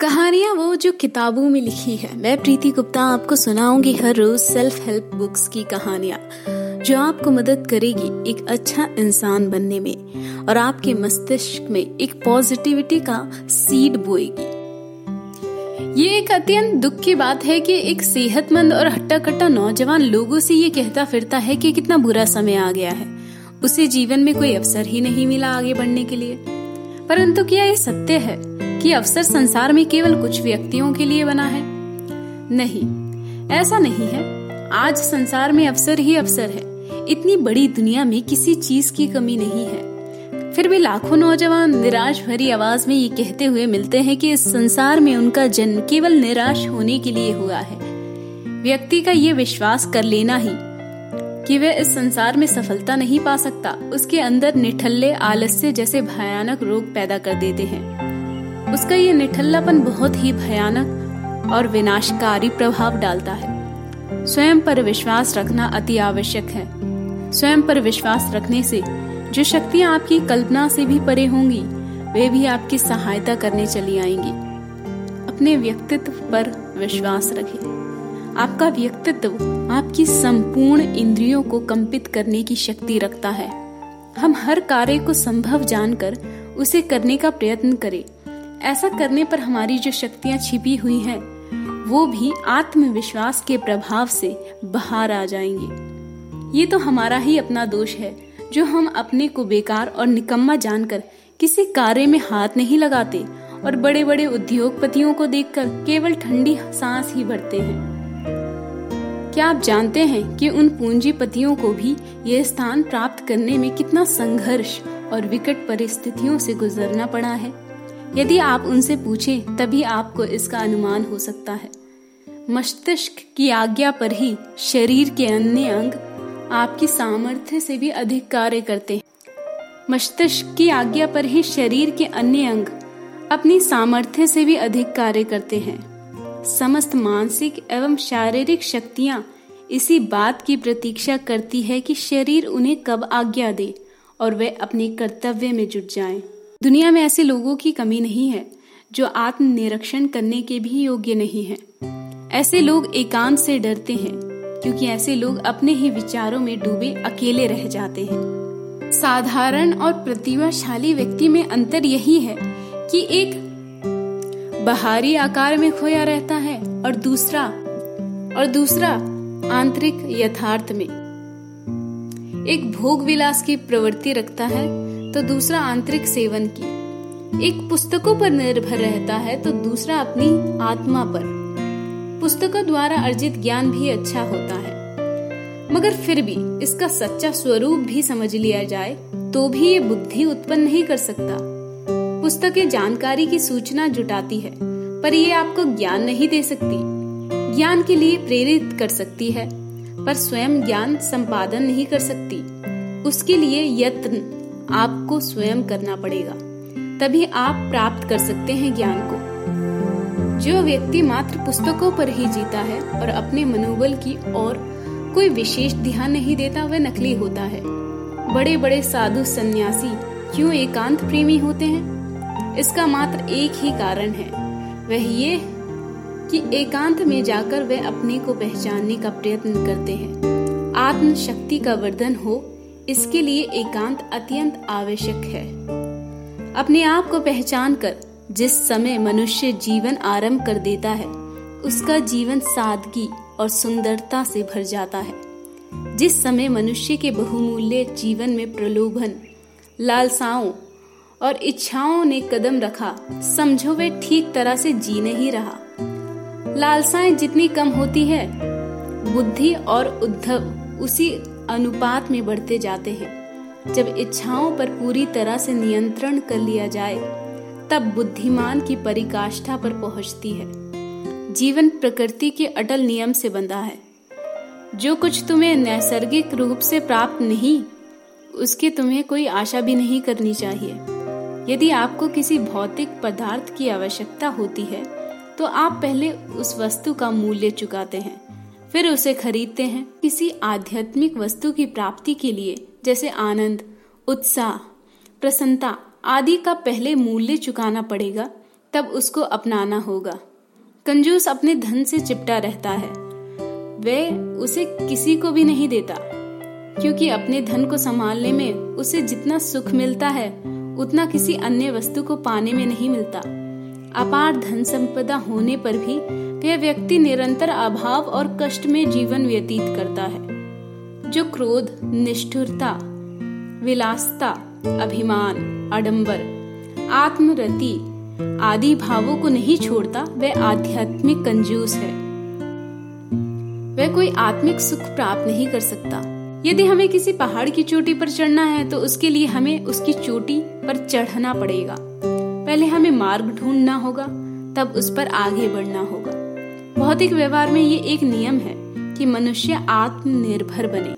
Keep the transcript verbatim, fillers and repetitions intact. कहानियाँ वो जो किताबों में लिखी है। मैं प्रीति गुप्ता आपको सुनाऊंगी हर रोज सेल्फ हेल्प बुक्स की कहानियाँ जो आपको मदद करेगी एक अच्छा इंसान बनने में और आपके मस्तिष्क में एक पॉजिटिविटी का सीड बोएगी। ये एक अत्यंत दुख की बात है कि एक सेहतमंद और हट्टा कट्टा नौजवान लोगों से ये कहता फिरता है कि कितना बुरा समय आ गया है, उसे जीवन में कोई अवसर ही नहीं मिला आगे बढ़ने के लिए। परंतु क्या ये सत्य है कि अवसर संसार में केवल कुछ व्यक्तियों के लिए बना है? नहीं, ऐसा नहीं है। आज संसार में अवसर ही अवसर है। इतनी बड़ी दुनिया में किसी चीज की कमी नहीं है। फिर भी लाखों नौजवान निराश भरी आवाज में ये कहते हुए मिलते हैं कि इस संसार में उनका जन्म केवल निराश होने के लिए हुआ है। व्यक्ति का ये विश्वास कर लेना ही कि वह इस संसार में सफलता नहीं पा सकता, उसके अंदर निठल्ले आलस्य जैसे भयानक रोग पैदा कर देते हैं। उसका ये निठल्लापन बहुत ही भयानक और विनाशकारी प्रभाव डालता है। स्वयं पर विश्वास रखना अति आवश्यक है। स्वयं पर विश्वास रखने से जो शक्तियां आपकी कल्पना से भी परे होंगी, वे भी आपकी सहायता करने चली आएंगी। अपने व्यक्तित्व पर विश्वास रखें। आपका व्यक्तित्व आपकी संपूर्ण इंद्रियों को कंपित करने की शक्ति रखता है। हम हर कार्य को संभव जानकर उसे करने का प्रयत्न करें। ऐसा करने पर हमारी जो शक्तियां छिपी हुई हैं, वो भी आत्मविश्वास के प्रभाव से बाहर आ जाएंगी। ये तो हमारा ही अपना दोष है जो हम अपने को बेकार और निकम्मा जानकर किसी कार्य में हाथ नहीं लगाते और बड़े बड़े उद्योगपतियों को देखकर केवल ठंडी सांस ही भरते हैं। क्या आप जानते हैं कि उन पूंजीपतियों को भी यह स्थान प्राप्त करने में कितना संघर्ष और विकट परिस्थितियों से गुजरना पड़ा है? यदि आप उनसे पूछें तभी आपको इसका अनुमान हो सकता है। मस्तिष्क की आज्ञा पर ही शरीर के अन्य अंग आपकी सामर्थ्य से भी अधिक कार्य करते हैं। मस्तिष्क की आज्ञा पर ही शरीर के अन्य अंग अपनी सामर्थ्य से भी अधिक कार्य करते हैं। समस्त मानसिक एवं शारीरिक शक्तियां इसी बात की प्रतीक्षा करती है कि शरीर उन्हें कब आज्ञा दे और वे अपने कर्तव्य में जुट जाएं। दुनिया में ऐसे लोगों की कमी नहीं है जो आत्मनिरीक्षण करने के भी योग्य नहीं है। ऐसे लोग एकांत से डरते हैं क्योंकि ऐसे लोग अपने ही विचारों में डूबे अकेले रह जाते हैं। साधारण और प्रतिभाशाली व्यक्ति में अंतर यही है कि एक बाहरी आकार में खोया रहता है और दूसरा और दूसरा आंतरिक यथार्थ में। एक भोग विलास की प्रवृत्ति रखता है तो दूसरा आंतरिक सेवन की। एक पुस्तकों पर निर्भर रहता है तो दूसरा अपनी आत्मा पर। पुस्तकों द्वारा अर्जित ज्ञान भी अच्छा होता है, मगर फिर भी इसका सच्चा स्वरूप भी समझ लिया जाए तो भी ये बुद्धि उत्पन्न नहीं कर सकता। पुस्तकें जानकारी की सूचना जुटाती है पर ये आपको ज्ञान नहीं दे सकती। ज्ञान के लिए प्रेरित कर सकती है पर स्वयं ज्ञान संपादन नहीं कर सकती। उसके लिए यत्न आपको स्वयं करना पड़ेगा, तभी आप प्राप्त कर सकते हैं ज्ञान को। जो व्यक्ति मात्र पुस्तकों पर ही जीता है और अपने मनोबल की और कोई विशेष ध्यान नहीं देता, वह नकली होता है। बड़े बड़े साधु सन्यासी क्यों एकांत प्रेमी होते हैं? इसका मात्र एक ही कारण है, वह ये कि एकांत में जाकर वे अपने को पहचानने का प्रयत्न करते हैं। आत्म शक्ति का वर्धन हो, इसके लिए एकांत अत्यंत आवश्यक है। अपने आप को पहचान कर जिस समय मनुष्य जीवन आरंभ कर देता है, उसका जीवन सादगी और सुंदरता से भर जाता है। जिस समय मनुष्य के बहुमूल्य जीवन में प्रलोभन, लालसाओं और इच्छाओं ने कदम रखा, समझो वह ठीक तरह से जी नहीं रहा। लालसाएं जितनी कम होती है, बुद्धि और उद्धव उसी अनुपात में बढ़ते जाते हैं। जब इच्छाओं पर पूरी तरह से नियंत्रण कर लिया जाए, तब बुद्धिमान की परिकाष्ठा पर पहुंचती है। जीवन प्रकृति के अटल नियम से बंधा है। जो कुछ तुम्हें नैसर्गिक रूप से प्राप्त नहीं, उसके तुम्हें कोई आशा भी नहीं करनी चाहिए। यदि आपको किसी भौतिक पदार्थ की आवश्यकता होती है तो आप पहले उस वस्तु का मूल्य चुकाते हैं, फिर उसे खरीदते हैं। किसी आध्यात्मिक वस्तु की प्राप्ति के लिए, जैसे आनंद, उत्साह, प्रसन्नता आदि का पहले मूल्य चुकाना पड़ेगा, तब उसको अपनाना होगा। कंजूस अपने धन से चिपटा रहता है, वह उसे किसी को भी नहीं देता, क्योंकि अपने धन को संभालने में उसे जितना सुख मिलता है उतना किसी अन्य वस्तु को पाने में नहीं मिलता। अपार धन संपदा होने पर भी यह व्यक्ति निरंतर अभाव और कष्ट में जीवन व्यतीत करता है। जो क्रोध, निष्ठुरता, विलासता, अभिमान, आडंबर, आत्मरति आदि भावों को नहीं छोड़ता, वह आध्यात्मिक कंजूस है। वह कोई आत्मिक सुख प्राप्त नहीं कर सकता। यदि हमें किसी पहाड़ की चोटी पर चढ़ना है तो उसके लिए हमें उसकी चोटी पर चढ़ना पड़ेगा। पहले हमें मार्ग ढूंढना होगा, तब उस पर आगे बढ़ना होगा। भौतिक व्यवहार में ये एक नियम है कि मनुष्य आत्मनिर्भर बने।